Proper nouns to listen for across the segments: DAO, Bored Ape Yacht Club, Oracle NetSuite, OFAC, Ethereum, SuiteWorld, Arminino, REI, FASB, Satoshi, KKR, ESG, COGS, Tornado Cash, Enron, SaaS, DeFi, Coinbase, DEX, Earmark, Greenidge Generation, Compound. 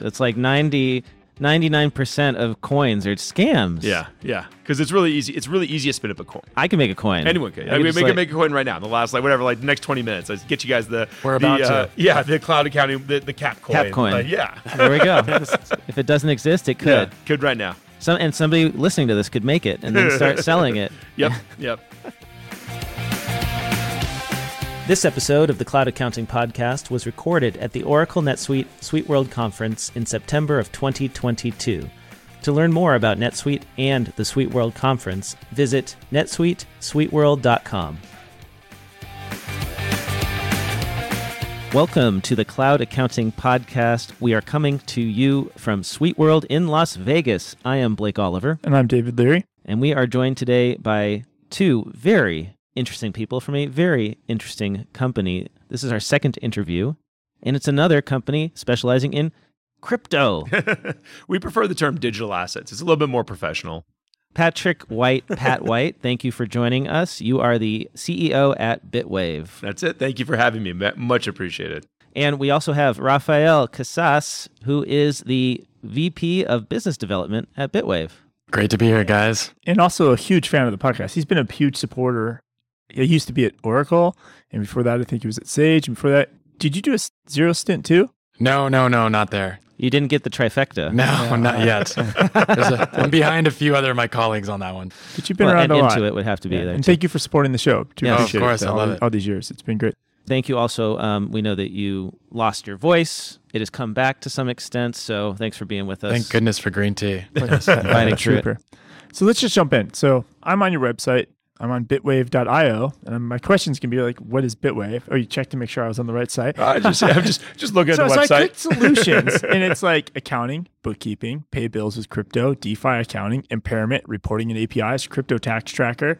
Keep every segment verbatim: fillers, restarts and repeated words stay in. It's like ninety, ninety-nine percent of coins are scams. Yeah, yeah. Because it's really easy. It's really easy to spin up a coin. I can make a coin. Anyone can. I, I mean, make, like, make a coin right now. In the last, like, whatever, like, the next twenty minutes. Let's get you guys the... We're about the, to. Uh, yeah, the cloud accounting, the, the cap coin. Cap coin. Like, yeah. There we go. If it doesn't exist, it could. Yeah, could right now. Some, and somebody listening to this could make it and then start selling it. Yep, yep. This episode of the Cloud Accounting Podcast was recorded at the Oracle NetSuite SuiteWorld Conference in September of twenty twenty-two. To learn more about NetSuite and the SuiteWorld Conference, visit netsuite suite world dot com. Welcome to the Cloud Accounting Podcast. We are coming to you from SuiteWorld in Las Vegas. I am Blake Oliver. And I'm David Leary. And we are joined today by two very interesting people from a very interesting company. This is our second interview, and it's another company specializing in crypto. We prefer the term digital assets. It's a little bit more professional. Patrick White, Pat White, thank you for joining us. You are the C E O at Bitwave. That's it. Thank you for having me. Much appreciated. And we also have Rafael Casas, who is the V P of Business Development at Bitwave. Great to be here, guys. And also a huge fan of the podcast. He's been a huge supporter. He used to be at Oracle, and before that, I think he was at Sage, and before that, did you do a zero stint too? No, no, no, not there. You didn't get the trifecta. No, no. Not yet. a, I'm behind a few other of my colleagues on that one. But you've been well, around a lot. And Intuit would have to be yeah. there. And too. Thank you for supporting the show. Yeah, oh, of course, I love all, it. All these years, it's been great. Thank you also. Um, we know that you lost your voice. It has come back to some extent, so thanks for being with us. Thank goodness for green tea. Fighting through it. So let's just jump in. So I'm on your website. I'm on bitwave dot io, and my questions can be like, what is Bitwave? Oh, you checked to make sure I was on the right site. I just, I'm just, just looking at so, the website. So I clicked solutions, and it's like accounting, bookkeeping, pay bills with crypto, DeFi accounting, impairment, reporting and A P Is, crypto tax tracker.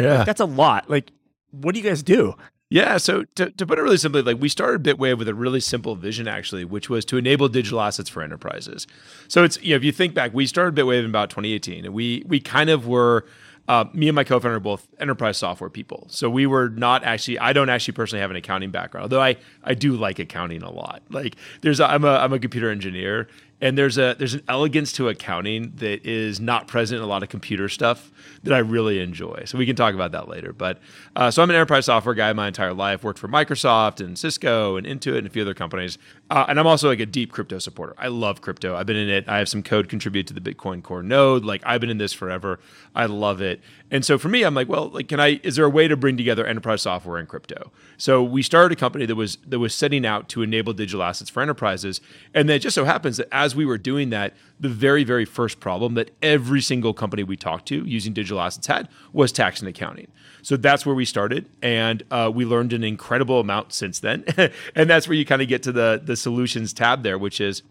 Yeah. Like, that's a lot. Like, what do you guys do? Yeah, so to, to put it really simply, like, we started Bitwave with a really simple vision, actually, which was to enable digital assets for enterprises. So it's, you know, if you think back, we started Bitwave in about twenty eighteen, and we we kind of were... Uh, me and my co-founder are both enterprise software people. So we were not actually, I don't actually personally have an accounting background, although I, I do like accounting a lot. Like there's, a, I'm a, I'm a computer engineer, and there's a, there's an elegance to accounting that is not present in a lot of computer stuff that I really enjoy. So we can talk about that later. But uh, so I'm an enterprise software guy my entire life, worked for Microsoft and Cisco and Intuit and a few other companies. Uh, and I'm also like a deep crypto supporter. I love crypto. I've been in it. I have some code contributed to the Bitcoin core node. Like I've been in this forever. I love it. And so for me, I'm like, well, like, can I, is there a way to bring together enterprise software and crypto? So we started a company that was, that was setting out to enable digital assets for enterprises. And then it just so happens that as we were doing that, the very, very first problem that every single company we talked to using digital assets had was tax and accounting. So that's where we started. And uh, we learned an incredible amount since then. And that's where you kind of get to the, the solutions tab there, which is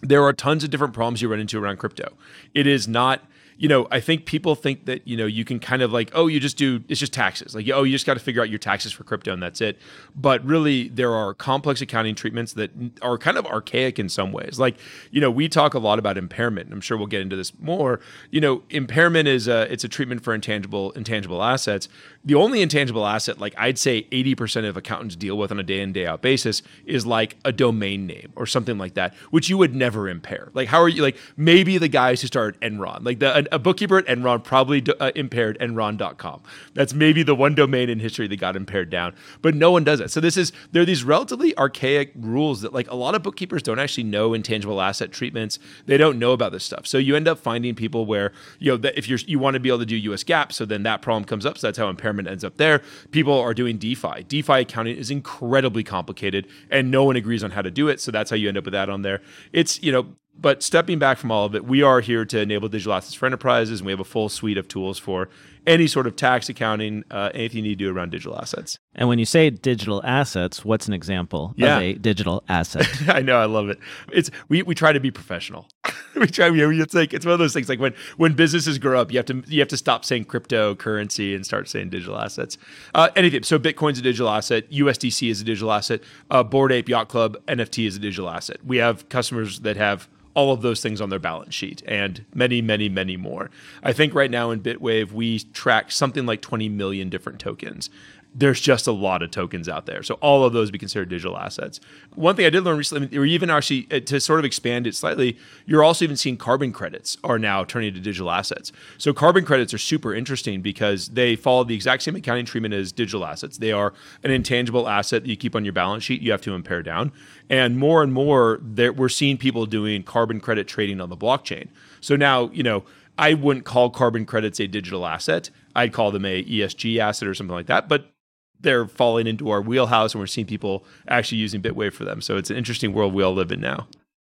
there are tons of different problems you run into around crypto. It is not... You know, I think people think that, you know, you can kind of like, oh, you just do, it's just taxes. Like, oh, you just got to figure out your taxes for crypto and that's it. But really, there are complex accounting treatments that are kind of archaic in some ways. Like, you know, we talk a lot about impairment, and I'm sure we'll get into this more. You know, impairment is a, it's a treatment for intangible, intangible assets. The only intangible asset, like I'd say eighty percent of accountants deal with on a day in, day out basis is like a domain name or something like that, which you would never impair. Like, how are you, like maybe the guys who started Enron, like the, a bookkeeper at Enron probably do, uh, impaired Enron dot com. That's maybe the one domain in history that got impaired down, but no one does it. So this is, there are these relatively archaic rules that like a lot of bookkeepers don't actually know intangible asset treatments. They don't know about this stuff. So you end up finding people where, you know, that if you're, you want to be able to do U S GAAP, so then that problem comes up. So that's how impairment ends up there. People are doing DeFi. DeFi accounting is incredibly complicated and no one agrees on how to do it. So that's how you end up with that on there. It's, you know, but stepping back from all of it, we are here to enable digital assets for enterprises, and we have a full suite of tools for any sort of tax accounting, uh, anything you need to do around digital assets. And when you say digital assets, what's an example yeah. of a digital asset? I know, I love it. It's we we try to be professional. we try. We, it's like it's one of those things. Like when, when businesses grow up, you have to you have to stop saying cryptocurrency and start saying digital assets. Uh, anything. So Bitcoin's a digital asset. U S D C is a digital asset. Uh, Bored Ape Yacht Club N F T is a digital asset. We have customers that have all of those things on their balance sheet and many, many, many more. I think right now in Bitwave, we track something like twenty million different tokens. there's just a lot of tokens out there. So all of those would be considered digital assets. One thing I did learn recently, or even actually to sort of expand it slightly, you're also even seeing carbon credits are now turning into digital assets. So carbon credits are super interesting because they follow the exact same accounting treatment as digital assets. They are an intangible asset that you keep on your balance sheet, you have to impair down. And more and more, we're seeing people doing carbon credit trading on the blockchain. So now, you know, I wouldn't call carbon credits a digital asset. I'd call them a E S G asset or something like that, but they're falling into our wheelhouse and we're seeing people actually using Bitwave for them. So it's an interesting world we all live in now.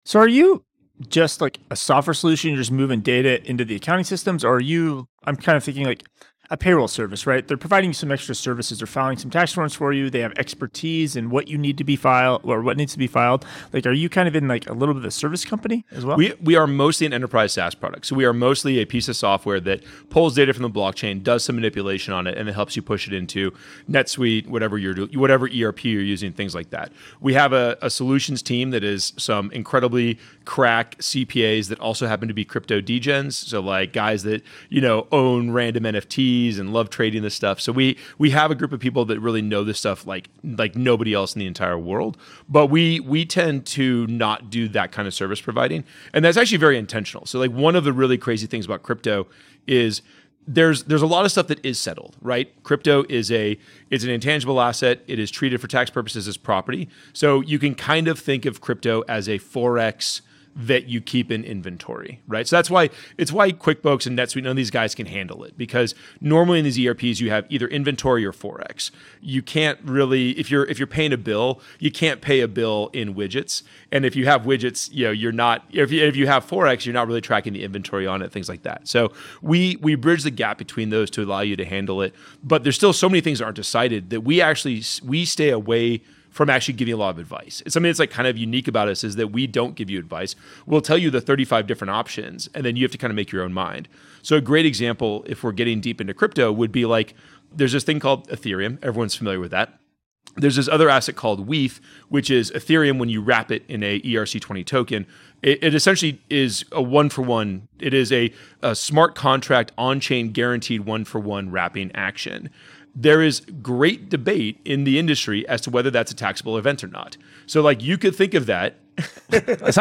So are you just like a software solution, you're just moving data into the accounting systems, or are you, I'm kind of thinking like a payroll service, right? They're providing you some extra services, they're filing some tax forms for you, they have expertise in what you need to be filed or what needs to be filed. Like, are you kind of in like a little bit of a service company as well? We we are mostly an enterprise SaaS product. So we are mostly a piece of software that pulls data from the blockchain, does some manipulation on it, and it helps you push it into NetSuite, whatever you're doing, whatever E R P you're using, things like that. We have a, a solutions team that is some incredibly crack C P As that also happen to be crypto degens. So like guys that, you know, own random N F Ts and love trading this stuff. So we we have a group of people that really know this stuff like like nobody else in the entire world. But we we tend to not do that kind of service providing. And that's actually very intentional. So like one of the really crazy things about crypto is there's there's a lot of stuff that is settled, right? Crypto is a it's an intangible asset. It is treated for tax purposes as property. So you can kind of think of crypto as a forex that you keep in inventory, right? So that's why it's why QuickBooks and NetSuite, none of these guys can handle it, because normally in these E R Ps you have either inventory or forex. You can't really, if you're if you're paying a bill, you can't pay a bill in widgets. And if you have widgets, you know you're not. If you, if you have forex, you're not really tracking the inventory on it, things like that. So we we bridge the gap between those to allow you to handle it. But there's still so many things that aren't decided that we actually we stay away from actually giving a lot of advice. It's something that's like kind of unique about us is that we don't give you advice. We'll tell you the thirty-five different options, and then you have to kind of make your own mind. So a great example, if we're getting deep into crypto, would be like, there's this thing called Ethereum. Everyone's familiar with that. There's this other asset called W E T H, which is Ethereum when you wrap it in a E R C twenty token. It, it essentially is a one-for-one. It is a, a smart contract on-chain guaranteed one-for-one wrapping action. There is great debate in the industry as to whether that's a taxable event or not. So like you could think of that.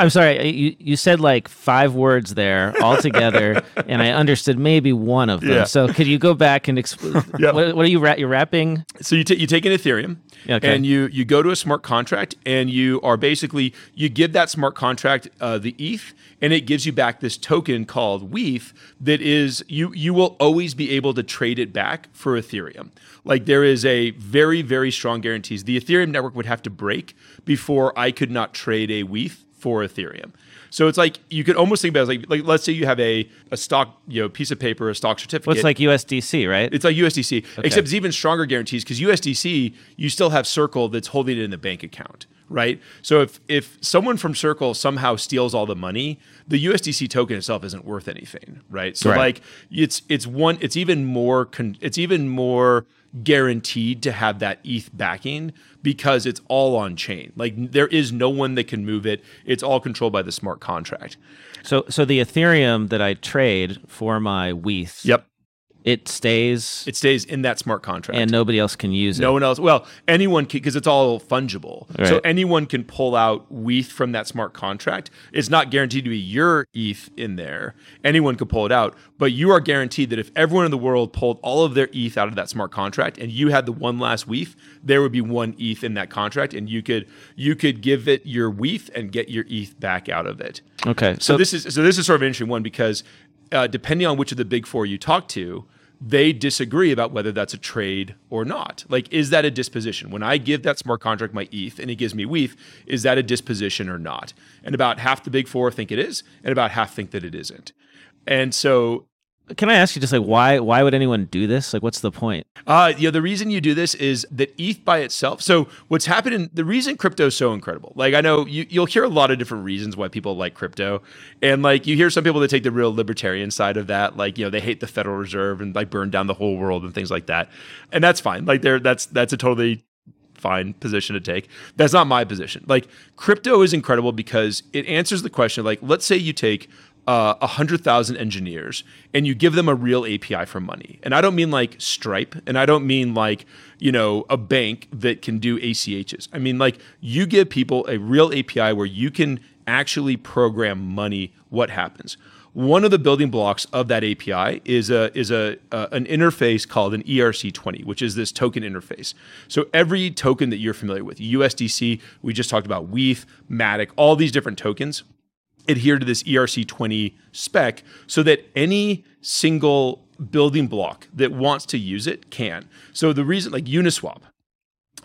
I'm sorry, you, you said like five words there all together, and I understood maybe one of them. Yeah. So could you go back and explain, yep. what, what are you, you're wrapping? So you, t- you take an Ethereum, okay. and you, you go to a smart contract, and you are basically, you give that smart contract uh, the E T H, and it gives you back this token called W E T H that is, you you will always be able to trade it back for Ethereum. Like there is a very, very strong guarantees. The Ethereum network would have to break before I could not trade a W E T H for Ethereum. So it's like, you could almost think about it, like, like let's say you have a, a stock, you know, piece of paper, a stock certificate. Well, it's like U S D C, right? It's like U S D C, okay. Except it's even stronger guarantees because U S D C, you still have Circle that's holding it in the bank account, right? So if, if someone from Circle somehow steals all the money, the U S D C token itself isn't worth anything, right? So right. like it's, it's one, it's even more, con- it's even more guaranteed to have that E T H backing because it's all on chain. Like there is no one that can move it. It's all controlled by the smart contract. So so the Ethereum that I trade for my W E T H, yep. it stays... It stays in that smart contract. And nobody else can use it. No one else. Well, anyone can, because it's all fungible. Right. So anyone can pull out W E T H from that smart contract. It's not guaranteed to be your E T H in there. Anyone can pull it out. But you are guaranteed that if everyone in the world pulled all of their E T H out of that smart contract and you had the one last W E T H, there would be one E T H in that contract, and you could you could give it your W E T H and get your E T H back out of it. Okay. So, so this is so this is sort of an interesting one because uh, depending on which of the big four you talk to, they disagree about whether that's a trade or not. Like, is that a disposition? When I give that smart contract my E T H and it gives me W E T H, is that a disposition or not? And about half the big four think it is, and about half think that it isn't. And so... Can I ask you just like, why why would anyone do this? Like, what's the point? Uh, yeah, the reason you do this is that E T H by itself. So what's happening, the reason crypto is so incredible. Like, I know you, you'll hear a lot of different reasons why people like crypto. And like, you hear some people that take the real libertarian side of that. Like, you know, they hate the Federal Reserve and like burn down the whole world and things like that. And that's fine. Like, they're, that's that's a totally... fine position to take. That's not my position. Like, crypto is incredible because it answers the question, like, let's say you take uh, one hundred thousand engineers and you give them a real A P I for money. And I don't mean like Stripe, and I don't mean like, you know, a bank that can do A C Hs. I mean, like, you give people a real A P I where you can actually program money, what happens. One of the building blocks of that A P I is a is a uh, an interface called an E R C twenty, which is this token interface. So every token that you're familiar with, U S D C, we just talked about W E T H, MATIC, all these different tokens adhere to this E R C twenty spec so that any single building block that wants to use it can. So the reason, like Uniswap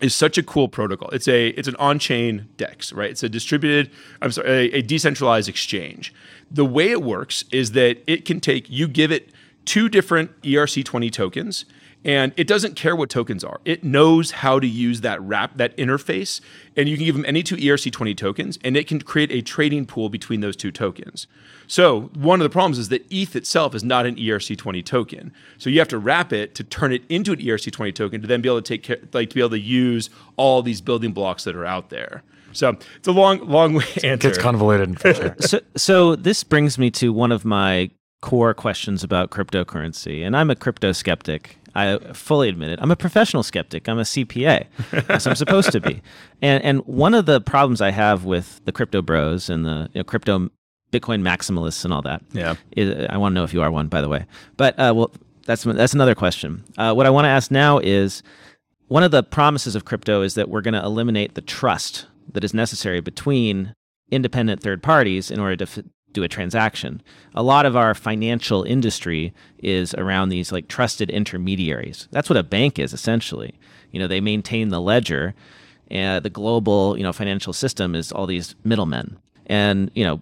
is such a cool protocol. It's a it's an on-chain DEX, right? It's a distributed, I'm sorry, a, a decentralized exchange. The way it works is that it can take, you give it two different E R C twenty tokens, and it doesn't care what tokens are. It knows how to use that wrap, that interface, and you can give them any two E R C twenty tokens, and it can create a trading pool between those two tokens. So one of the problems is that E T H itself is not an E R C twenty token. So you have to wrap it to turn it into an E R C twenty token to then be able to take care, like to be able to use all these building blocks that are out there. So it's a long, long way answer. It's convoluted for sure. so, so this brings me to one of my core questions about cryptocurrency, and I'm a crypto skeptic. I fully admit it. I'm a professional skeptic. I'm a C P A, as I'm supposed to be. And and one of the problems I have with the crypto bros and the you know, crypto Bitcoin maximalists and all that. Yeah. Is, I want to know if you are one, by the way. But uh, well, that's that's another question. Uh, what I want to ask now is, one of the promises of crypto is that we're going to eliminate the trust that is necessary between independent third parties in order to F- do a transaction. A lot of our financial industry is around these like trusted intermediaries. That's what a bank is essentially. You know, they maintain the ledger, and uh, the global, you know, financial system is all these middlemen. And, you know,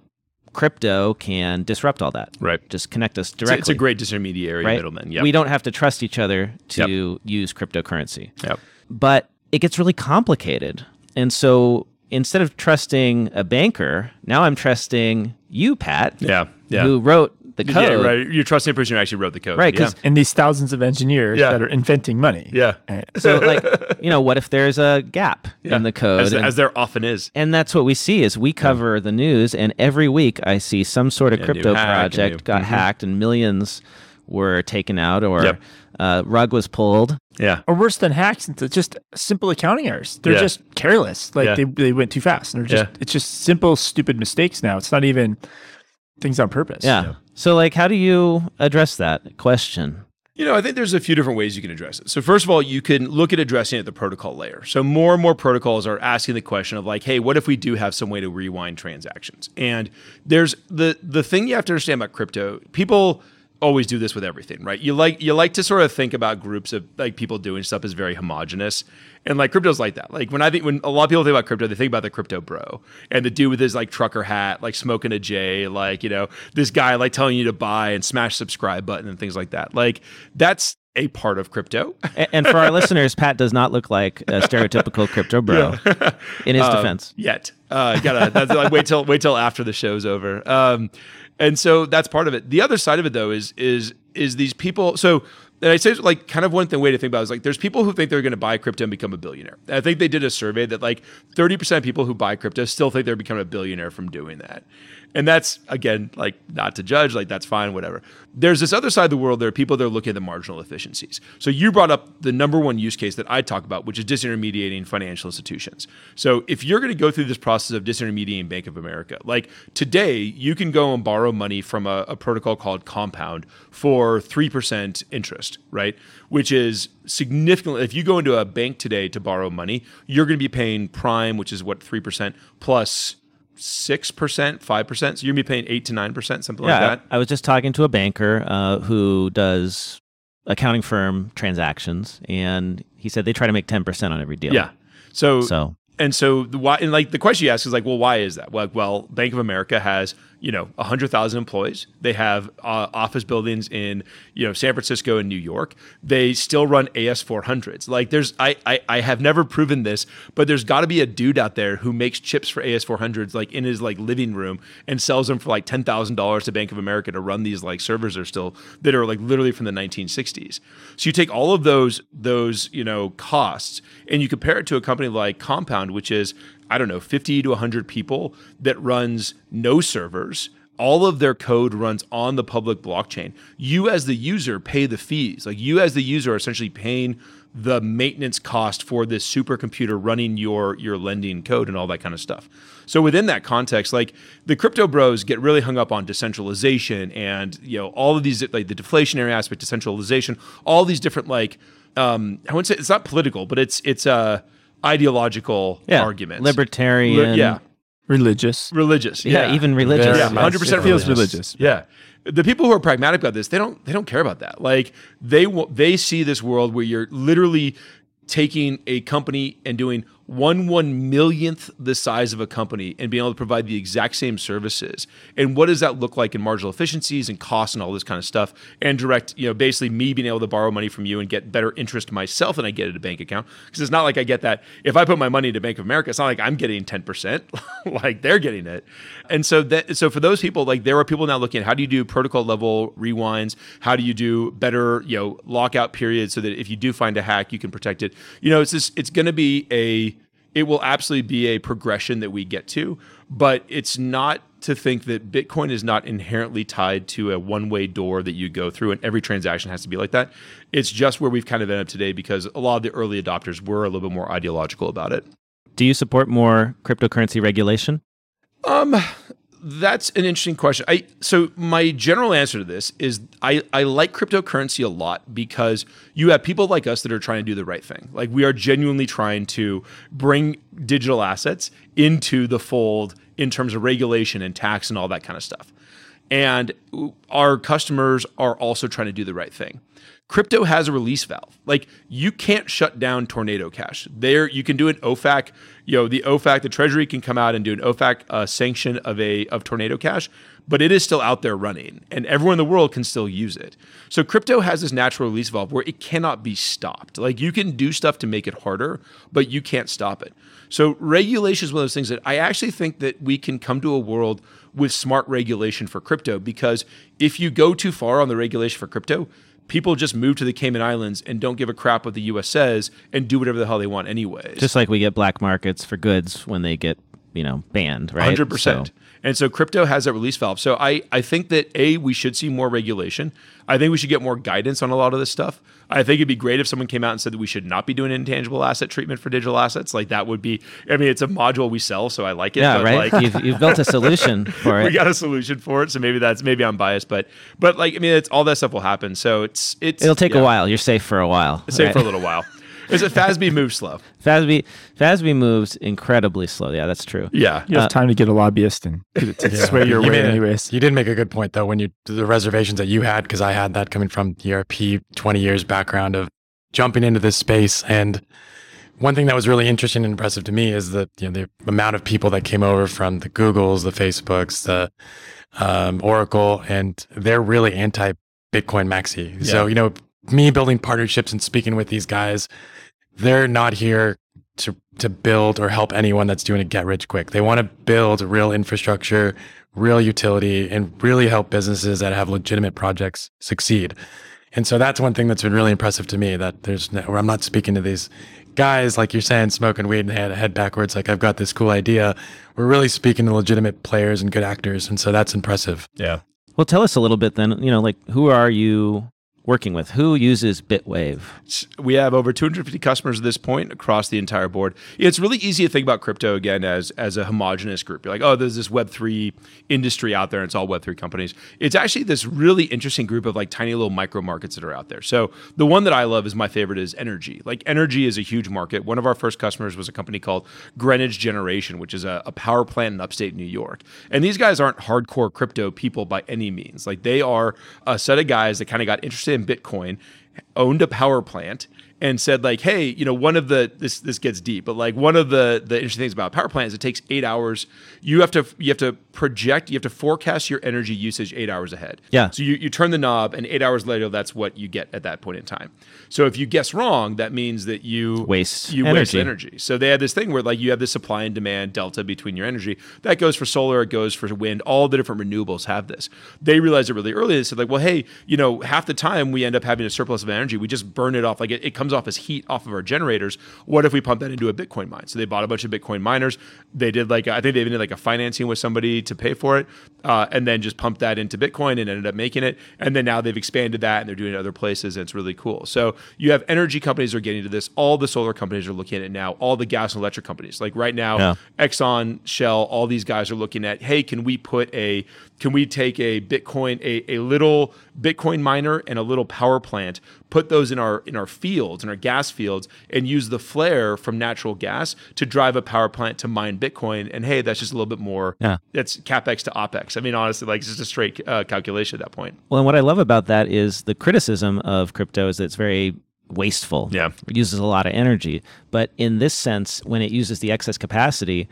crypto can disrupt all that. Right. Just connect us directly. It's a, it's a great disintermediary, right? Middleman. Yep. We don't have to trust each other to yep. use cryptocurrency. Yep. But it gets really complicated. And so instead of trusting a banker, now I'm trusting you, Pat, yeah, yeah. who wrote the code. Yeah, right. You're trusting a person who actually wrote the code. Right, yeah. And these thousands of engineers yeah. that are inventing money. Yeah. Right. So, like, you know, what if there's a gap yeah. in the code? As, and, as there often is. And that's what we see is we cover yeah. the news, and every week I see some sort of yeah, crypto project hack, got mm-hmm. hacked, and millions were taken out, or yep. uh, rug was pulled. Yeah. Or worse than hacks, it's just simple accounting errors. They're yeah. just careless. Like yeah. they they went too fast. And they're just yeah. it's just simple, stupid mistakes now. It's not even things on purpose. Yeah. You know? So like, how do you address that question? You know, I think there's a few different ways you can address it. So first of all, you can look at addressing it at the protocol layer. So more and more protocols are asking the question of like, hey, what if we do have some way to rewind transactions? And there's the the thing you have to understand about crypto, people always do this with everything, right? You like you like to sort of think about groups of like people doing stuff as very homogenous. And like crypto's like that. Like when I think when a lot of people think about crypto, they think about the crypto bro and the dude with his like trucker hat, like smoking a J, like, you know, this guy like telling you to buy and smash subscribe button and things like that. Like that's a part of crypto. And for our listeners, Pat does not look like a stereotypical crypto bro yeah. in his um, defense. Yet. Uh, gotta that's like wait till wait till after the show's over. Um And so that's part of it. The other side of it, though, is is is these people. So, and I say like kind of one thing way to think about is like there's people who think they're going to buy crypto and become a billionaire. And I think they did a survey that like thirty percent of people who buy crypto still think they're becoming a billionaire from doing that. And that's, again, like not to judge, like that's fine, whatever. There's this other side of the world, there are people that are looking at the marginal efficiencies. So you brought up the number one use case that I talk about, which is disintermediating financial institutions. So if you're going to go through this process of disintermediating Bank of America, like today you can go and borrow money from a, a protocol called Compound for three percent interest, right? Which is significantly, if you go into a bank today to borrow money, you're going to be paying prime, which is what, three percent plus six percent, five percent. So you're going to be paying eight to nine percent, something yeah, like that. I was just talking to a banker uh, who does accounting firm transactions, and he said they try to make ten percent on every deal. Yeah. So, so. and so the why, and like the question you ask is like, well, why is that? Well, well Bank of America has, you know, one hundred thousand employees. They have uh, office buildings in, you know, San Francisco and New York. They still run A S four hundreds. Like there's, I I, I have never proven this, but there's got to be a dude out there who makes chips for A S four hundreds like in his like living room and sells them for like ten thousand dollars to Bank of America to run these like servers are still, that are like literally from the nineteen sixties. So you take all of those, those, you know, costs and you compare it to a company like Compound, which is, I don't know, fifty to one hundred people that runs no servers, all of their code runs on the public blockchain. You as the user pay the fees. Like you as the user are essentially paying the maintenance cost for this supercomputer running your your lending code and all that kind of stuff. So within that context, like the crypto bros get really hung up on decentralization and you know all of these like the deflationary aspect, decentralization, all these different like um, I wouldn't say it's not political, but it's it's uh, ideological yeah. arguments, libertarian, Li- yeah, religious, religious, yeah, yeah. even religious, yeah, one hundred percent feels religious, yeah. The people who are pragmatic about this, they don't they don't care about that. Like they they see this world where you're literally taking a company and doing one one millionth the size of a company and being able to provide the exact same services. And what does that look like in marginal efficiencies and costs and all this kind of stuff? And direct, you know, basically me being able to borrow money from you and get better interest myself than I get at a bank account. Because it's not like I get that. If I put my money into Bank of America, it's not like I'm getting ten percent like they're getting it. And so that so for those people, like there are people now looking at how do you do protocol level rewinds? How do you do better, you know, lockout periods so that if you do find a hack, you can protect it. You know, it's just, it's going to be a It will absolutely be a progression that we get to, but it's not to think that Bitcoin is not inherently tied to a one-way door that you go through, and every transaction has to be like that. It's just where we've kind of ended up today because a lot of the early adopters were a little bit more ideological about it. Do you support more cryptocurrency regulation? Um, that's an interesting question. I so my general answer to this is I, I like cryptocurrency a lot because you have people like us that are trying to do the right thing. Like we are genuinely trying to bring digital assets into the fold in terms of regulation and tax and all that kind of stuff. And our customers are also trying to do the right thing. Crypto has a release valve. Like you can't shut down Tornado Cash. There, you can do an O FAC. You know, the O FAC, the Treasury can come out and do an O FAC uh, sanction of a of Tornado Cash, but it is still out there running, and everyone in the world can still use it. So crypto has this natural release valve where it cannot be stopped. Like you can do stuff to make it harder, but you can't stop it. So regulation is one of those things that I actually think that we can come to a world with smart regulation for crypto, because if you go too far on the regulation for crypto, people just move to the Cayman Islands and don't give a crap what the U S says and do whatever the hell they want anyways. Just like we get black markets for goods when they get, you know, banned, right? one hundred percent. So. And so crypto has that release valve. So I, I think that, A, we should see more regulation. I think we should get more guidance on a lot of this stuff. I think it'd be great if someone came out and said that we should not be doing intangible asset treatment for digital assets. Like that would be, I mean, it's a module we sell, so I like it. Yeah, but right? Like, you've, you've built a solution for it. We got a solution for it, so maybe that's, maybe I'm biased, but, but like, I mean, it's all that stuff will happen. So it's, it's. It'll take yeah. a while. You're safe for a while. Safe right? for a little while. Is it F A S B moves slow? F A S B F A S B moves incredibly slow. Yeah, that's true. Yeah, you have uh, time to get a lobbyist and to, to yeah. sway your you way. Anyways, you did make a good point though when you the reservations that you had, because I had that coming from the E R P twenty years background of jumping into this space. And one thing that was really interesting and impressive to me is that you know the amount of people that came over from the Googles, the Facebooks, the um, Oracle, and they're really anti Bitcoin maxi. Yeah. So you know. Me building partnerships and speaking with these guys, they're not here to to build or help anyone that's doing a get rich quick. They want to build real infrastructure, real utility, and really help businesses that have legitimate projects succeed. And so that's one thing that's been really impressive to me, that there's no, where I'm not speaking to these guys, like you're saying, smoking weed and head, head backwards, like I've got this cool idea. We're really speaking to legitimate players and good actors. And so that's impressive. Yeah. Well, tell us a little bit then, you know, like who are you working with? Who uses Bitwave? We have over two hundred fifty customers at this point across the entire board. It's really easy to think about crypto again as, as a homogenous group. You're like, oh, there's this Web three industry out there and it's all Web three companies. It's actually this really interesting group of like tiny little micro markets that are out there. So the one that I love is my favorite is energy. Like energy is a huge market. One of our first customers was a company called Greenidge Generation, which is a, a power plant in upstate New York. And these guys aren't hardcore crypto people by any means. Like they are a set of guys that kind of got interested in Bitcoin, owned a power plant, and said like, hey, you know, one of the, this this gets deep, but like one of the the interesting things about a power plant is it takes eight hours. You have to you have to project, you have to forecast your energy usage eight hours ahead. Yeah. So you, you turn the knob and eight hours later, that's what you get at that point in time. So if you guess wrong, that means that you waste you energy. waste energy. So they had this thing where like you have this supply and demand delta between your energy. That goes for solar, it goes for wind, all the different renewables have this. They realized it really early. They said like, well, hey, you know, half the time we end up having a surplus of energy. We just burn it off. Like it, it comes comes off as heat off of our generators. What if we pump that into a Bitcoin mine? So they bought a bunch of Bitcoin miners. They did like, I think they even did like a financing with somebody to pay for it, uh, and then just pumped that into Bitcoin and ended up making it. And then now they've expanded that and they're doing it other places. And it's really cool. So you have energy companies are getting to this. All the solar companies are looking at it now. All the gas and electric companies. Like right now, yeah. Exxon, Shell, all these guys are looking at, hey, can we put a, can we take a Bitcoin, a, a little Bitcoin miner and a little power plant, put those in our in our fields, in our gas fields, and use the flare from natural gas to drive a power plant to mine Bitcoin. And hey, that's just a little bit more. Yeah. That's CapEx to OpEx. I mean, honestly, like it's just a straight uh, calculation at that point. Well, and what I love about that is the criticism of crypto is that it's very wasteful. Yeah. It uses a lot of energy. But in this sense, when it uses the excess capacity,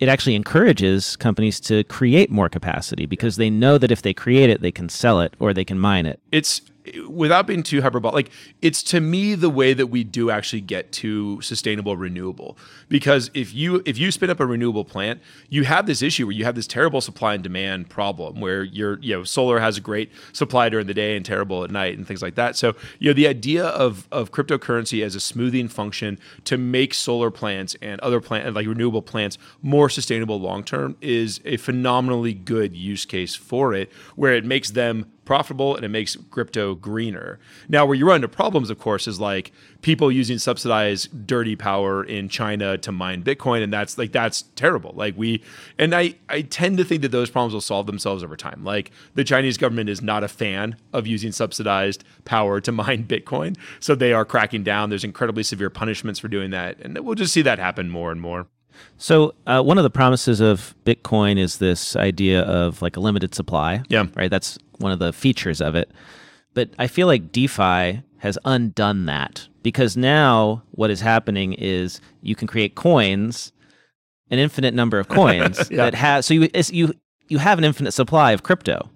it actually encourages companies to create more capacity because they know that if they create it, they can sell it or they can mine it. It's without being too hyperbolic, like it's to me the way that we do actually get to sustainable renewable. Because if you if you spin up a renewable plant, you have this issue where you have this terrible supply and demand problem where you're you know solar has a great supply during the day and terrible at night and things like that. So you know the idea of of cryptocurrency as a smoothing function to make solar plants and other plant like renewable plants more sustainable long term is a phenomenally good use case for it, where it makes them profitable and it makes crypto greener. Now, where you run into problems, of course, is like people using subsidized dirty power in China to mine Bitcoin, and that's like that's terrible. Like we, and I, I tend to think that those problems will solve themselves over time. Like the Chinese government is not a fan of using subsidized power to mine Bitcoin, so they are cracking down. There's incredibly severe punishments for doing that, and we'll just see that happen more and more. So uh, one of the promises of Bitcoin is this idea of like a limited supply. Yeah. Right. That's one of the features of it. But I feel like DeFi has undone that because now what is happening is you can create coins, an infinite number of coins yeah. that have. So you you you have an infinite supply of crypto,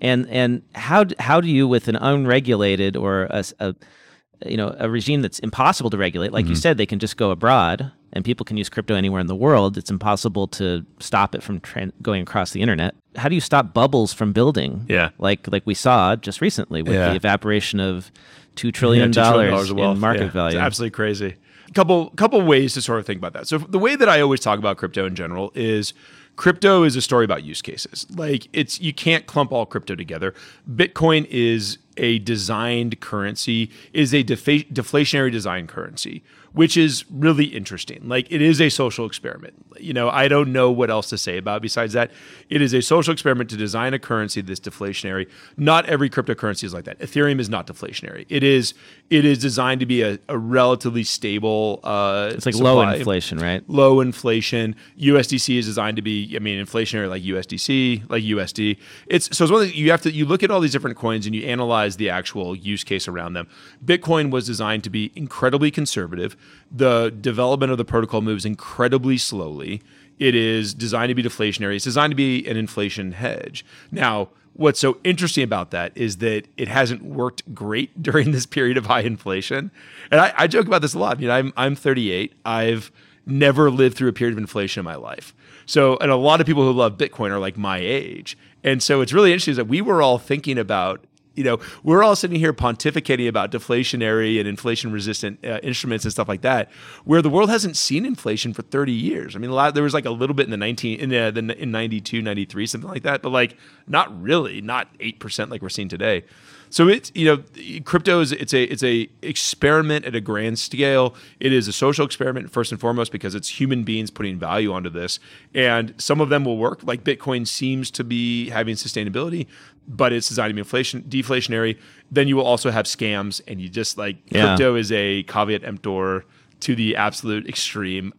and and how how do you with an unregulated or a, a you know a regime that's impossible to regulate? Like mm-hmm. you said, they can just go abroad. And people can use crypto anywhere in the world. It's impossible to stop it from tra- going across the internet. How do you stop bubbles from building? Yeah, like like we saw just recently with yeah. the evaporation of two trillion dollars yeah, in market yeah. value. It's absolutely crazy. Couple couple ways to sort of think about that. So the way that I always talk about crypto in general is. Crypto is a story about use cases. Like it's you can't clump all crypto together. Bitcoin is a designed currency, is a defa- deflationary design currency, which is really interesting. Like it is a social experiment. You know, I don't know what else to say about it besides that. It is a social experiment to design a currency that's deflationary. Not every cryptocurrency is like that. Ethereum is not deflationary. It is it is designed to be a, a relatively stable. Uh, it's like supply. Low inflation, right? Low inflation. U S D C is designed to be. I mean, inflationary like U S D C, like U S D. It's so it's one of the, you have to you look at all these different coins and you analyze the actual use case around them. Bitcoin was designed to be incredibly conservative. The development of the protocol moves incredibly slowly. It is designed to be deflationary. It's designed to be an inflation hedge. Now, what's so interesting about that is that it hasn't worked great during this period of high inflation. And I, I joke about this a lot. You know, I'm I'm thirty-eight. I've never lived through a period of inflation in my life. So, and a lot of people who love Bitcoin are like my age. And so it's really interesting that we were all thinking about, you know, we're all sitting here pontificating about deflationary and inflation-resistant uh, instruments and stuff like that, where the world hasn't seen inflation for thirty years. I mean, a lot, there was like a little bit in the nineteen in the, the in ninety-two, ninety-three, something like that, but like not really, not eight percent like we're seeing today. So it's, you know, crypto is it's a it's a experiment at a grand scale. It is a social experiment first and foremost because it's human beings putting value onto this, and some of them will work. Like Bitcoin seems to be having sustainability, but it's designed to be inflation deflationary. Then you will also have scams, and you just like yeah. crypto is a caveat emptor to the absolute extreme.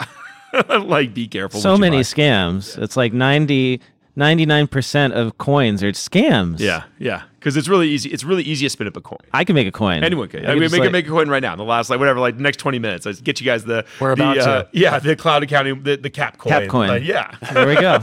Like be careful. So many buy. Scams. Yeah. It's like ninety. ninety-nine percent of coins are scams. Yeah, yeah. Because it's really easy. It's really easy to spin up a coin. I can make a coin. Anyone can. I, I can make, like, make a coin right now. In the last, like, whatever, like, the next twenty minutes. I get you guys the... We're the, about uh, to. Yeah, the cloud accounting, the, the cap coin. Cap coin. Like, yeah. There we go.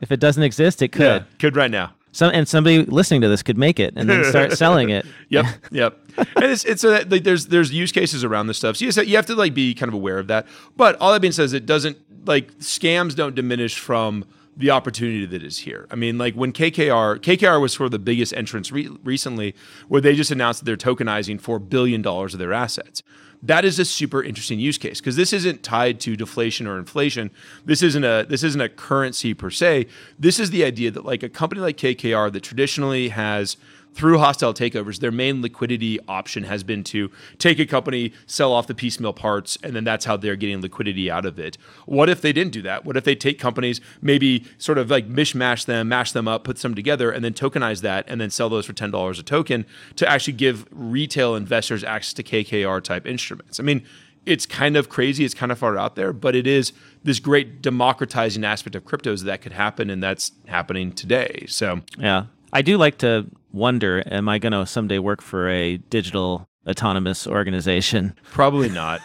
If it doesn't exist, it could. Yeah, could right now. Some, and somebody listening to this could make it and then start selling it. Yep, yep. And it's it's a, like, there's there's use cases around this stuff. So you just have, you have to like be kind of aware of that. But all that being said is it doesn't... Like, scams don't diminish from... the opportunity that is here. I mean, like when K K R, K K R was sort of the biggest entrance re recently, where they just announced that they're tokenizing four billion dollars of their assets. That is a super interesting use case, because this isn't tied to deflation or inflation. This isn't a this isn't a currency per se. This is the idea that like a company like K K R that traditionally has, through hostile takeovers, their main liquidity option has been to take a company, sell off the piecemeal parts, and then that's how they're getting liquidity out of it. What if they didn't do that? What if they take companies, maybe sort of like mishmash them, mash them up, put some together, and then tokenize that, and then sell those for ten dollars a token to actually give retail investors access to K K R-type instruments? I mean, it's kind of crazy, it's kind of far out there, but it is this great democratizing aspect of cryptos that could happen, and that's happening today, so. Yeah, I do like to wonder, am I going to someday work for a digital autonomous organization? Probably not.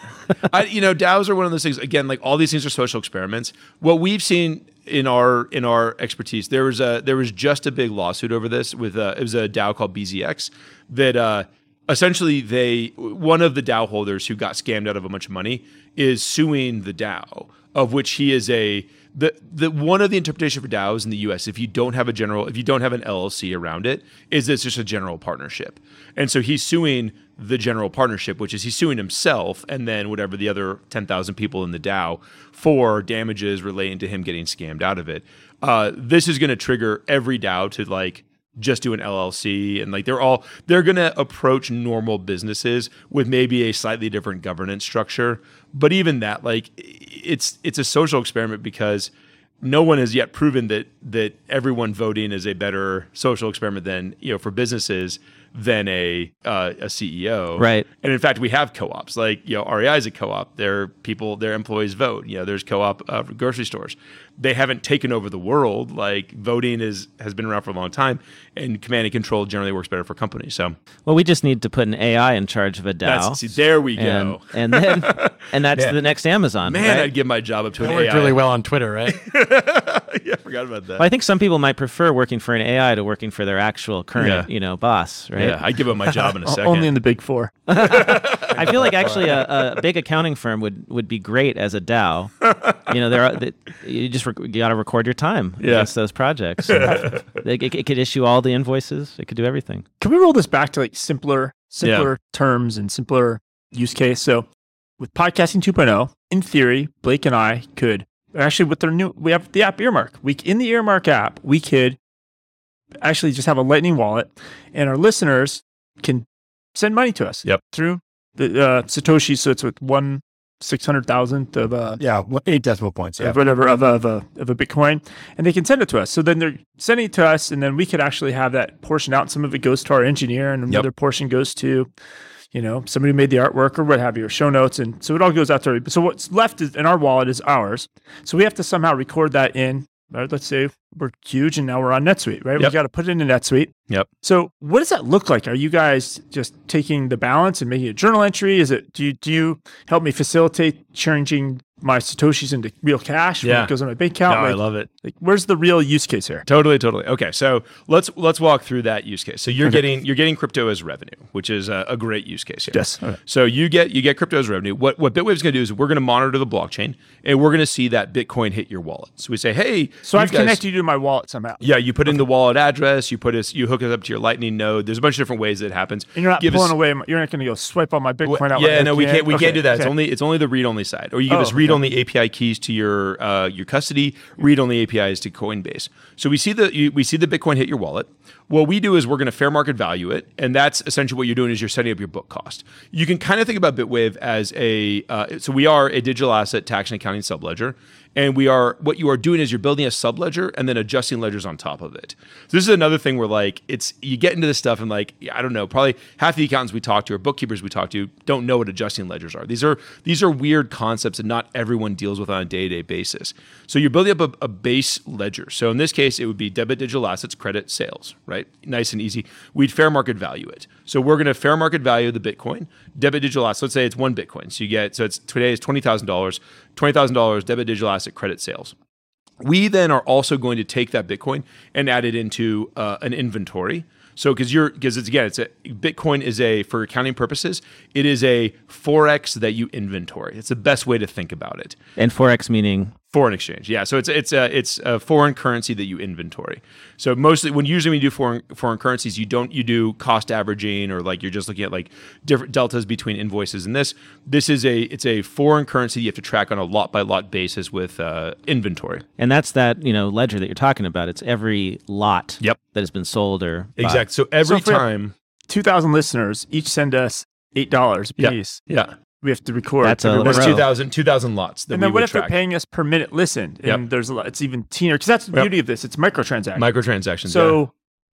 I, you know, DAOs are one of those things, again, like all these things are social experiments. What we've seen in our in our expertise, there was a there was just a big lawsuit over this with a, it was a DAO called B Z X that uh, essentially they one of the DAO holders who got scammed out of a bunch of money is suing the DAO, of which he is a The, the one of the interpretation for DAOs in the U S, if you don't have a general, if you don't have an L L C around it, is that it's just a general partnership. And so he's suing the general partnership, which is he's suing himself and then whatever the other ten thousand people in the DAO for damages relating to him getting scammed out of it. Uh, this is going to trigger every DAO to like just do an L L C, and like they're all they're going to approach normal businesses with maybe a slightly different governance structure. But even that, like it's it's a social experiment, because no one has yet proven that that everyone voting is a better social experiment than, you know, for businesses than a uh, a C E O. Right. And in fact, we have co-ops, like, you know, R E I is a co-op. Their people, their employees vote. You know, there's co-op uh, grocery stores. They haven't taken over the world. Like voting is has been around for a long time, and command and control generally works better for companies. So, well, we just need to put an A I in charge of a DAO. See, there we go. And, and then and that's man. the next Amazon. Man, right? I'd give my job up to that an worked A I. Worked really well on Twitter, right? Yeah, I forgot about that. Well, I think some people might prefer working for an A I to working for their actual current, yeah. you know, boss, right? Yeah, I'd give up my job in a second. Only in the big four. I feel like actually a, a big accounting firm would, would be great as a DAO. You know, there are, they, you just you got to record your time yeah. against those projects. it, it, it could issue all the invoices. It could do everything. Can we roll this back to like simpler, simpler yeah. terms and simpler use case? So with Podcasting two point oh, in theory, Blake and I could actually, with their new, we have the app Earmark. We in the Earmark app, we could actually just have a Lightning wallet, and our listeners can send money to us yep. through the uh, Satoshi. So it's with one six hundred thousandth of uh, yeah, eight decimal points, yeah, whatever of of a of a Bitcoin, and they can send it to us. So then they're sending it to us, and then we could actually have that portion out. Some of it goes to our engineer, and another yep. portion goes to, you know, somebody who made the artwork or what have you, or show notes. And so it all goes out there. So what's left is, in our wallet is ours. So we have to somehow record that in, right? Let's say we're huge and now we're on NetSuite, right? Yep. We've got to put it into NetSuite. Yep. So what does that look like? Are you guys just taking the balance and making a journal entry? Is it, do you, do you help me facilitate changing my Satoshis into real cash yeah. when it goes on my bank account? No, like, I love it. Like, where's the real use case here? Totally, totally. Okay, so let's let's walk through that use case. So you're okay. getting you're getting crypto as revenue, which is a, a great use case here. Yes. Okay. So you get you get crypto as revenue. What what Bitwave's going to do is we're going to monitor the blockchain, and we're going to see that Bitcoin hit your wallet. So we say, hey, so I've guys, connected you to my wallet somehow. Yeah, you put okay. in the wallet address. You put us you hook it up to your Lightning node. There's a bunch of different ways that it happens. And you're not give pulling us, away. You're not going to go swipe on my Bitcoin well, out. Yeah, like no, we can't we okay. can't do that. Okay. It's only it's only the read only side. Or you give oh, us read. Read-only A P I keys to your uh, your custody. Read-only A P Is to Coinbase. So we see the you, we see the Bitcoin hit your wallet. What we do is we're going to fair market value it, and that's essentially what you're doing is you're setting up your book cost. You can kind of think about Bitwave as a uh, so we are a digital asset tax and accounting subledger, and we are what you are doing is you're building a subledger and then adjusting ledgers on top of it. So this is another thing where like it's you get into this stuff and like I don't know, probably half the accountants we talk to or bookkeepers we talk to don't know what adjusting ledgers are. These are these are weird concepts and not everyone deals with on a day-to-day basis. So you're building up a, a base ledger. So in this case, it would be debit digital assets, credit sales, right? Nice and easy. We'd fair market value it. So we're going to fair market value the Bitcoin, debit digital assets. Let's say it's one Bitcoin. So you get, so it's today is twenty thousand dollars, twenty thousand dollars debit digital asset, credit sales. We then are also going to take that Bitcoin and add it into uh, an inventory. So because you're because it's again it's a Bitcoin is a for accounting purposes it is a forex that you inventory. It's the best way to think about it. And forex meaning Foreign exchange, yeah. So it's it's a, it's a foreign currency that you inventory. So mostly, when usually when you do foreign foreign currencies, you don't you do cost averaging, or like you're just looking at like different deltas between invoices. And this this is a it's a foreign currency you have to track on a lot by lot basis with uh, inventory. And that's that you know ledger that you're talking about. It's every lot yep. that has been sold or bought. Exactly. So every so time, two thousand listeners each send us eight dollars a piece. Yeah. yeah. We have to record. That's, that's two thousand lots. That and then we what if track. They're paying us per minute listened? And yep. there's a lot, it's even teener. Because that's the yep. beauty of this. It's microtransactions. Microtransactions. So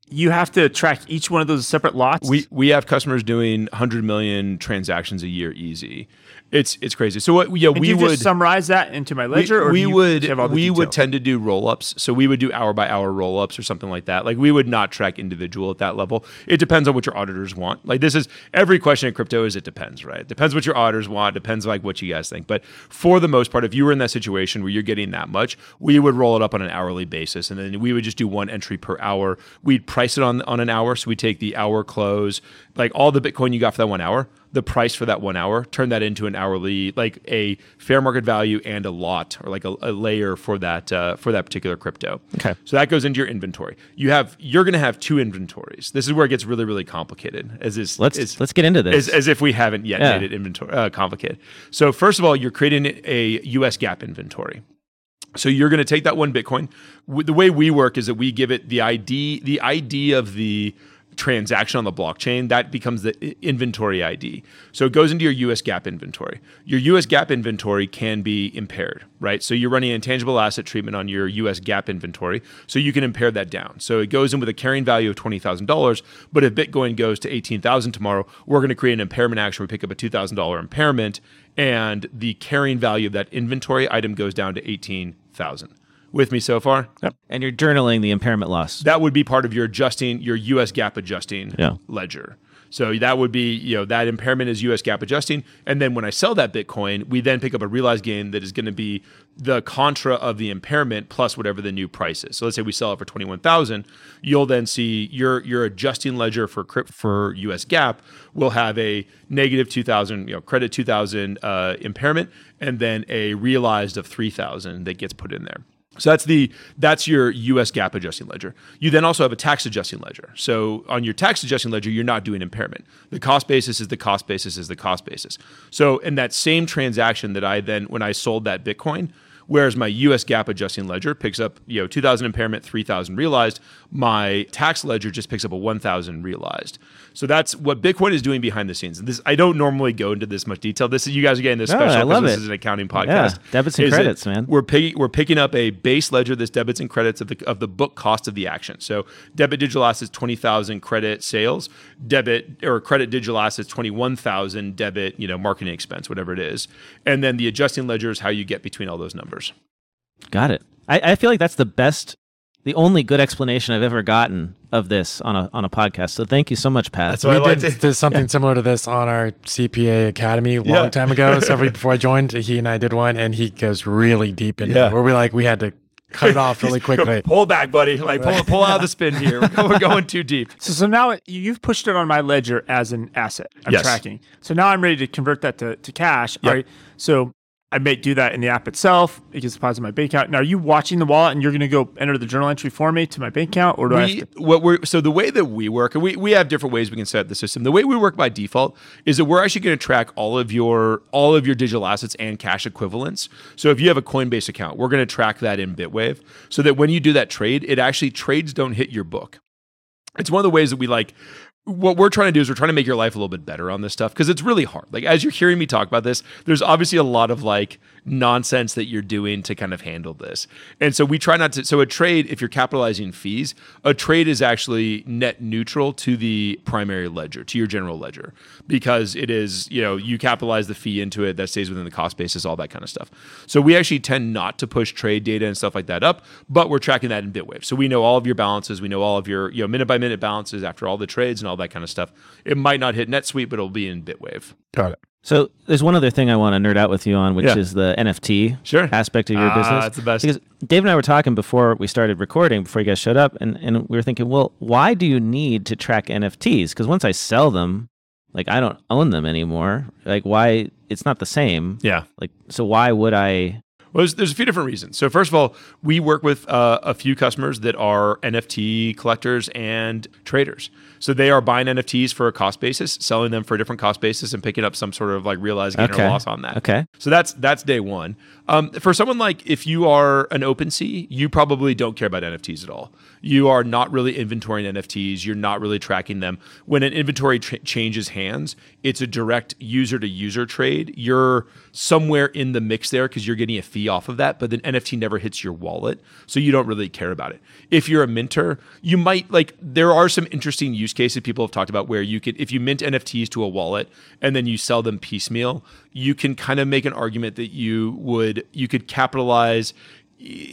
yeah. you have to track each one of those separate lots. We we have customers doing one hundred million transactions a year easy. It's it's crazy. So what? Yeah, and we do you would just summarize that into my ledger. We, or we do you would have all the we details? Would tend to do roll ups. So we would do hour by hour roll ups or something like that. Like we would not track individual at that level. It depends on what your auditors want. Like this is every question in crypto is it depends, right? It depends what your auditors want. Depends like what you guys think. But for the most part, if you were in that situation where you're getting that much, we would roll it up on an hourly basis, and then we would just do one entry per hour. We'd price it on on an hour, so we take the hour close, like all the Bitcoin you got for that one hour. The price for that one hour, turn that into an hourly, like a fair market value and a lot, or like a, a layer for that uh, for that particular crypto. Okay. So that goes into your inventory. You have you're going to have two inventories. This is where it gets really really complicated. As is let's as, let's get into this as, as if we haven't yet yeah. made it inventory uh, complicated. So first of all, you're creating a U S GAAP inventory. So you're going to take that one Bitcoin. The way we work is that we give it the I D, the I D of the transaction on the blockchain, that becomes the inventory I D. So it goes into your U S GAAP inventory. Your U S GAAP inventory can be impaired, right? So you're running intangible asset treatment on your U S GAAP inventory, so you can impair that down. So it goes in with a carrying value of twenty thousand dollars, but if Bitcoin goes to eighteen thousand dollars tomorrow, we're going to create an impairment action. We pick up a two thousand dollars impairment, and the carrying value of that inventory item goes down to eighteen thousand dollars. With me so far? Yep. And you're journaling the impairment loss. That would be part of your adjusting, your U S GAAP adjusting yeah. ledger. So that would be, you know, that impairment is U S GAAP adjusting. And then when I sell that Bitcoin, we then pick up a realized gain that is going to be the contra of the impairment plus whatever the new price is. So let's say we sell it for twenty-one thousand dollars. You'll then see your your adjusting ledger for for U S GAAP will have a negative two thousand, you know, credit two thousand uh, impairment, and then a realized of three thousand that gets put in there. So that's the that's your U S GAAP adjusting ledger. You then also have a tax adjusting ledger. So on your tax adjusting ledger, you're not doing impairment. The cost basis is the cost basis is the cost basis. So in that same transaction that I then, when I sold that Bitcoin, whereas my U S GAAP adjusting ledger picks up, you know, two thousand impairment, three thousand realized, my tax ledger just picks up a one thousand realized. So that's what Bitcoin is doing behind the scenes. This I don't normally go into this much detail. This is, you guys are getting this no, special because this is an accounting podcast. Yeah, debits and is credits, it, man. We're picking we're picking up a base ledger that's debits and credits of the of the book cost of the action. So debit digital assets twenty thousand, credit sales, debit or credit digital assets twenty-one thousand, debit, you know, marketing expense, whatever it is. And then the adjusting ledger is how you get between all those numbers. Got it. I, I feel like that's the best, the only good explanation I've ever gotten of this on a on a podcast. So thank you so much, Pat. That's what we I did like to, something yeah. similar to this on our C P A Academy a long yeah. time ago. Several before I joined, he and I did one, and he goes really deep into yeah. it, where we like we had to cut it off really quickly. Pull back, buddy. Like pull pull out the spin here. We're going, we're going too deep. So so now it, you've pushed it on my ledger as an asset. I'm yes. tracking. So now I'm ready to convert that to to cash. Yep. All right. So I may do that in the app itself. It gets deposited in my bank account. Now, are you watching the wallet and you're going to go enter the journal entry for me to my bank account, or do we, I? Have to- what we're so the way that we work, and we we have different ways we can set up the system. The way we work by default is that we're actually going to track all of your all of your digital assets and cash equivalents. So if you have a Coinbase account, we're going to track that in Bitwave, so that when you do that trade, it actually trades don't hit your book. It's one of the ways that we like. What we're trying to do is we're trying to make your life a little bit better on this stuff, because it's really hard. Like, as you're hearing me talk about this, there's obviously a lot of like nonsense that you're doing to kind of handle this. And so we try not to, so a trade, if you're capitalizing fees, a trade is actually net neutral to the primary ledger, to your general ledger, because it is, you know, you capitalize the fee into it, that stays within the cost basis, all that kind of stuff. So we actually tend not to push trade data and stuff like that up, but we're tracking that in Bitwave. So we know all of your balances, we know all of your, you know, minute by minute balances after all the trades and all all that kind of stuff. It might not hit NetSuite, but it'll be in Bitwave. Got it. So there's one other thing I want to nerd out with you on, which yeah. is the N F T sure. aspect of your ah, business. That's the best. Because Dave and I were talking before we started recording, before you guys showed up, and, and we were thinking, well, why do you need to track N F Ts? Because once I sell them, like, I don't own them anymore. Like, why? It's not the same. Yeah. Like, so why would I... Well, there's, there's a few different reasons. So first of all, we work with uh, a few customers that are N F T collectors and traders. So they are buying N F Ts for a cost basis, selling them for a different cost basis, and picking up some sort of like realized gain okay. or loss on that. Okay. So that's that's day one. Um, for someone like, if you are an OpenSea, you probably don't care about N F Ts at all. You are not really inventorying N F Ts. You're not really tracking them. When an inventory tra- changes hands, it's a direct user-to-user trade. You're somewhere in the mix there because you're getting a fee off of that, but then N F T never hits your wallet, so you don't really care about it. If you're a minter, you might, like, there are some interesting use cases people have talked about where you could, if you mint N F Ts to a wallet and then you sell them piecemeal, you can kind of make an argument that you would, you could capitalize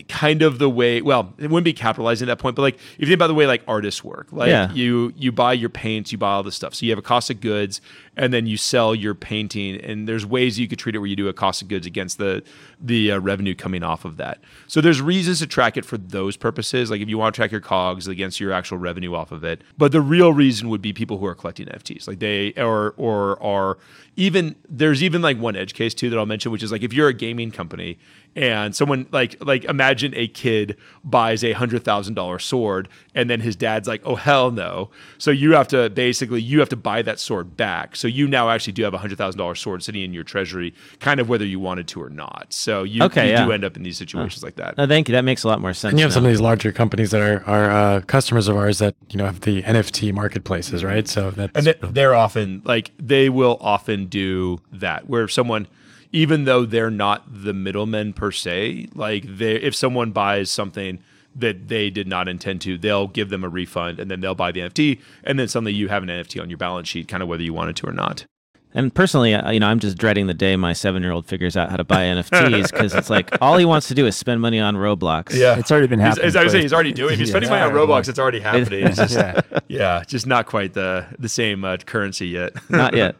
kind of the way, well, it wouldn't be capitalizing at that point, but like, if you think about the way like artists work, like yeah. you you buy your paints, you buy all this stuff. So you have a cost of goods and then you sell your painting, and there's ways you could treat it where you do a cost of goods against the the uh, revenue coming off of that. So there's reasons to track it for those purposes. Like if you want to track your COGS against your actual revenue off of it. But the real reason would be people who are collecting N F Ts. Like they or or are even, there's even like one edge case too that I'll mention, which is like if you're a gaming company and someone like, like imagine a kid buys a one hundred thousand dollars sword and then his dad's like, oh, hell no. So you have to basically, you have to buy that sword back. So you now actually do have a one hundred thousand dollars sword sitting in your treasury, kind of whether you wanted to or not. So you, okay, you yeah. do end up in these situations oh. like that. No, thank you. That makes a lot more sense. And you have now. some of these larger companies that are, are uh, customers of ours that, you know, have the N F T marketplaces, right? So that's... And they, they're often, like, they will often do that, where if someone... even though they're not the middlemen per se, like they, if someone buys something that they did not intend to, they'll give them a refund and then they'll buy the N F T. And then suddenly you have an N F T on your balance sheet, kind of whether you wanted to or not. And personally, you know, I'm just dreading the day my seven-year-old figures out how to buy N F Ts, because it's like all he wants to do is spend money on Roblox. Yeah, it's already been happening. As I was saying, he's already doing. If he's yeah, spending money on Roblox, it's already happening. It's just, yeah. yeah, just not quite the the same uh, currency yet. Not yet.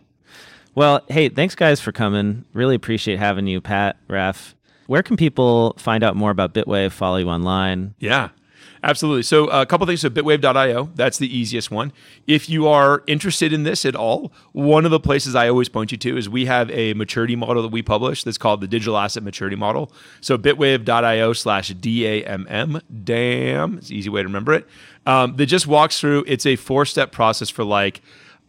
Well, hey, thanks guys for coming. Really appreciate having you, Pat, Raf. Where can people find out more about Bitwave, follow you online? Yeah, absolutely. So uh, a couple things. So bitwave dot io, that's the easiest one. If you are interested in this at all, one of the places I always point you to is we have a maturity model that we publish that's called the Digital Asset Maturity Model. So bitwave dot io slash D A M M, damn, it's an easy way to remember it. Um, that just walks through, it's a four-step process for like,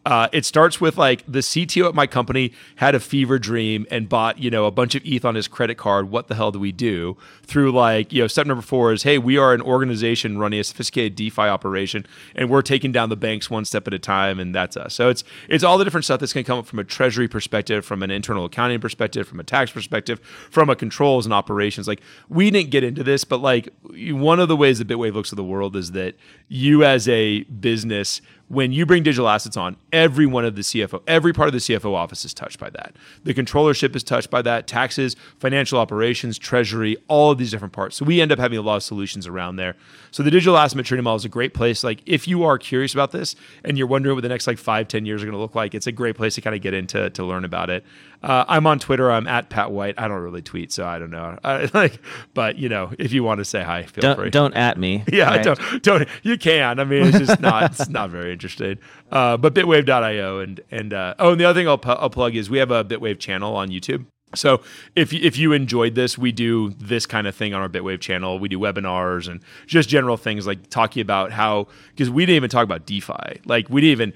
Uh, it starts with like the C T O at my company had a fever dream and bought, you know, a bunch of E T H on his credit card. What the hell do we do? Through like, you know, step number four is, hey, we are an organization running a sophisticated DeFi operation and we're taking down the banks one step at a time, and that's us. So it's it's all the different stuff that's going to come up from a treasury perspective, from an internal accounting perspective, from a tax perspective, from a controls and operations. Like we didn't get into this, but like one of the ways that Bitwave looks at the world is that you as a business, when you bring digital assets on, every one of the C F O, every part of the C F O office is touched by that. The controllership is touched by that, taxes, financial operations, treasury, all of these different parts. So we end up having a lot of solutions around there. So the digital asset maturity model is a great place. Like if you are curious about this and you're wondering what the next like five, ten years are going to look like, it's a great place to kind of get into to learn about it. Uh, I'm on Twitter. I'm at Pat White. I don't really tweet, so I don't know. I, like, but you know, if you want to say hi, feel don't, free. Don't at me. Yeah, right? don't don't. You can. I mean, it's just not. It's not very interesting. Uh, but bitwave dot io and and uh, oh, and the other thing I'll, pu- I'll plug is we have a Bitwave channel on YouTube. So if if you enjoyed this, we do this kind of thing on our Bitwave channel. We do webinars and just general things like talking about how, because we didn't even talk about DeFi. Like we didn't even.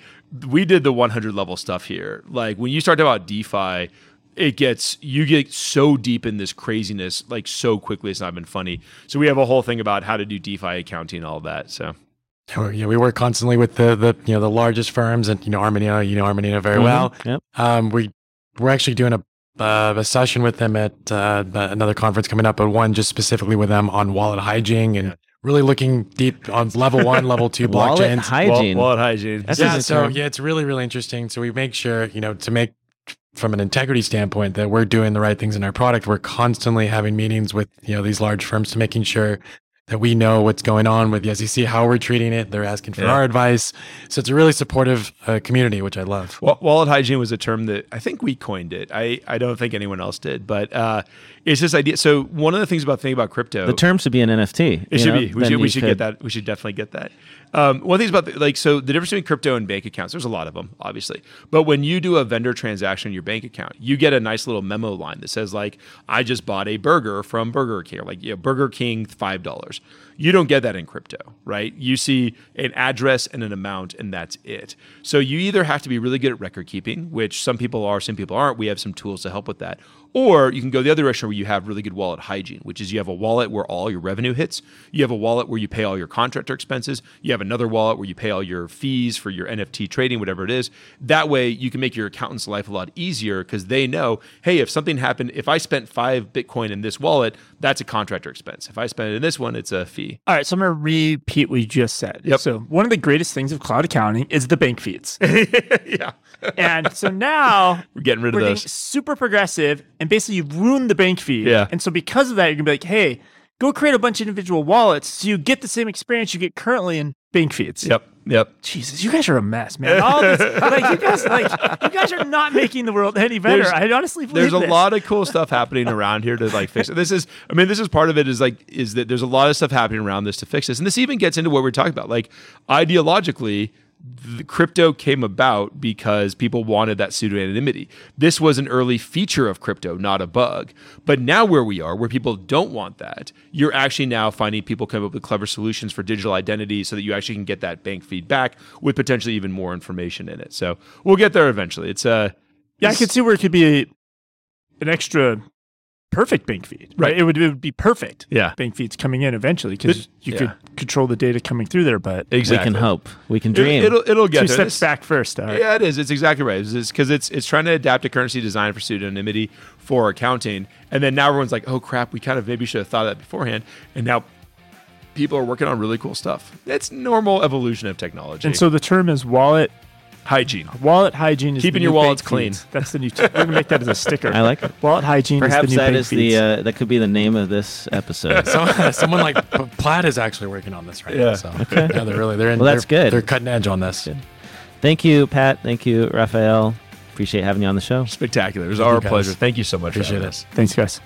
We did the one hundred level stuff here. Like when you start talking about DeFi, it gets, you get so deep in this craziness, like so quickly, it's not been funny. So we have a whole thing about how to do DeFi accounting and all that. So yeah, we work constantly with the, the, you know, the largest firms, and, you know, Arminino, you know, Arminino very mm-hmm. well. Yep. Um, we, we're actually doing a, Uh, a session with them at uh, another conference coming up, but one just specifically with them on wallet hygiene and really looking deep on level one, level two blockchains. Wallet hygiene. Wall- wallet hygiene. That's yeah, so term. yeah, it's really, really interesting. So we make sure, you know, to make from an integrity standpoint that we're doing the right things in our product. We're constantly having meetings with, you know, these large firms to making sure that we know what's going on with the S E C, how we're treating it. They're asking for yeah. our advice. So it's a really supportive uh, community, which I love. Well, wallet hygiene was a term that I think we coined it. I, I don't think anyone else did, but uh, it's this idea. So one of the things about thinking about crypto, the term should be an N F T. It should know? be. We then should, we should could. get that. We should definitely get that. Um, one of the things about the, like, so the difference between crypto and bank accounts, there's a lot of them, obviously. But when you do a vendor transaction in your bank account, you get a nice little memo line that says like, I just bought a burger from Burger King, like you know, Burger King, five dollars. You don't get that in crypto, right? You see an address and an amount, and that's it. So you either have to be really good at record keeping, which some people are, some people aren't. We have some tools to help with that. Or you can go the other direction where you have really good wallet hygiene, which is you have a wallet where all your revenue hits. You have a wallet where you pay all your contractor expenses. You have another wallet where you pay all your fees for your N F T trading, whatever it is. That way you can make your accountant's life a lot easier because they know, hey, if something happened, if I spent five Bitcoin in this wallet, that's a contractor expense. If I spend it in this one, it's a fee. All right, so I'm going to repeat what you just said. Yep. So one of the greatest things of cloud accounting is the bank feeds. yeah. And so now we're getting rid of we're those. Being super progressive. And basically, you've ruined the bank feed. Yeah. And so because of that, you're going to be like, hey, go create a bunch of individual wallets so you get the same experience you get currently in bank feeds. Yep, yep. Jesus, you guys are a mess, man. All this, like, you guys, like, you guys are not making the world any better. There's, I honestly believe There's a this. lot of cool stuff happening around here to like fix it. This is, I mean, this is part of it is like, is that there's a lot of stuff happening around this to fix this. And this even gets into what we're talking about. Like, ideologically, the crypto came about because people wanted that pseudo-anonymity. This was an early feature of crypto, not a bug. But now where we are, where people don't want that, you're actually now finding people come up with clever solutions for digital identity so that you actually can get that bank feed back with potentially even more information in it. So we'll get there eventually. It's uh, Yeah, I could see where it could be a, an extra perfect bank feed, right? right? It would it would be perfect. Yeah, bank feeds coming in eventually because you yeah. could control the data coming through there. But exactly. we can hope, we can dream. It, it'll it'll get two there. steps it's, back first. All right. Yeah, it is. It's exactly right. It's because it's, it's it's trying to adapt a currency designed for pseudonymity for accounting, and then now everyone's like, oh crap, we kind of maybe should have thought of that beforehand, and now people are working on really cool stuff. It's normal evolution of technology. And so the term is wallet hygiene. Wallet hygiene is keeping your wallets clean. Feeds. That's the new. T- We're gonna make that as a sticker. I like it. Wallet hygiene. Perhaps is the new that is feeds. the uh, that could be the name of this episode. Some, uh, someone like Plaid is actually working on this right yeah. now. So okay. yeah, they're really they're in, well. That's they're, good. They're cutting edge on this. Good. Thank you, Pat. Thank you, Rafael. Appreciate having you on the show. Spectacular. It was Thank our pleasure. Thank you so much. Appreciate this. Thanks, guys.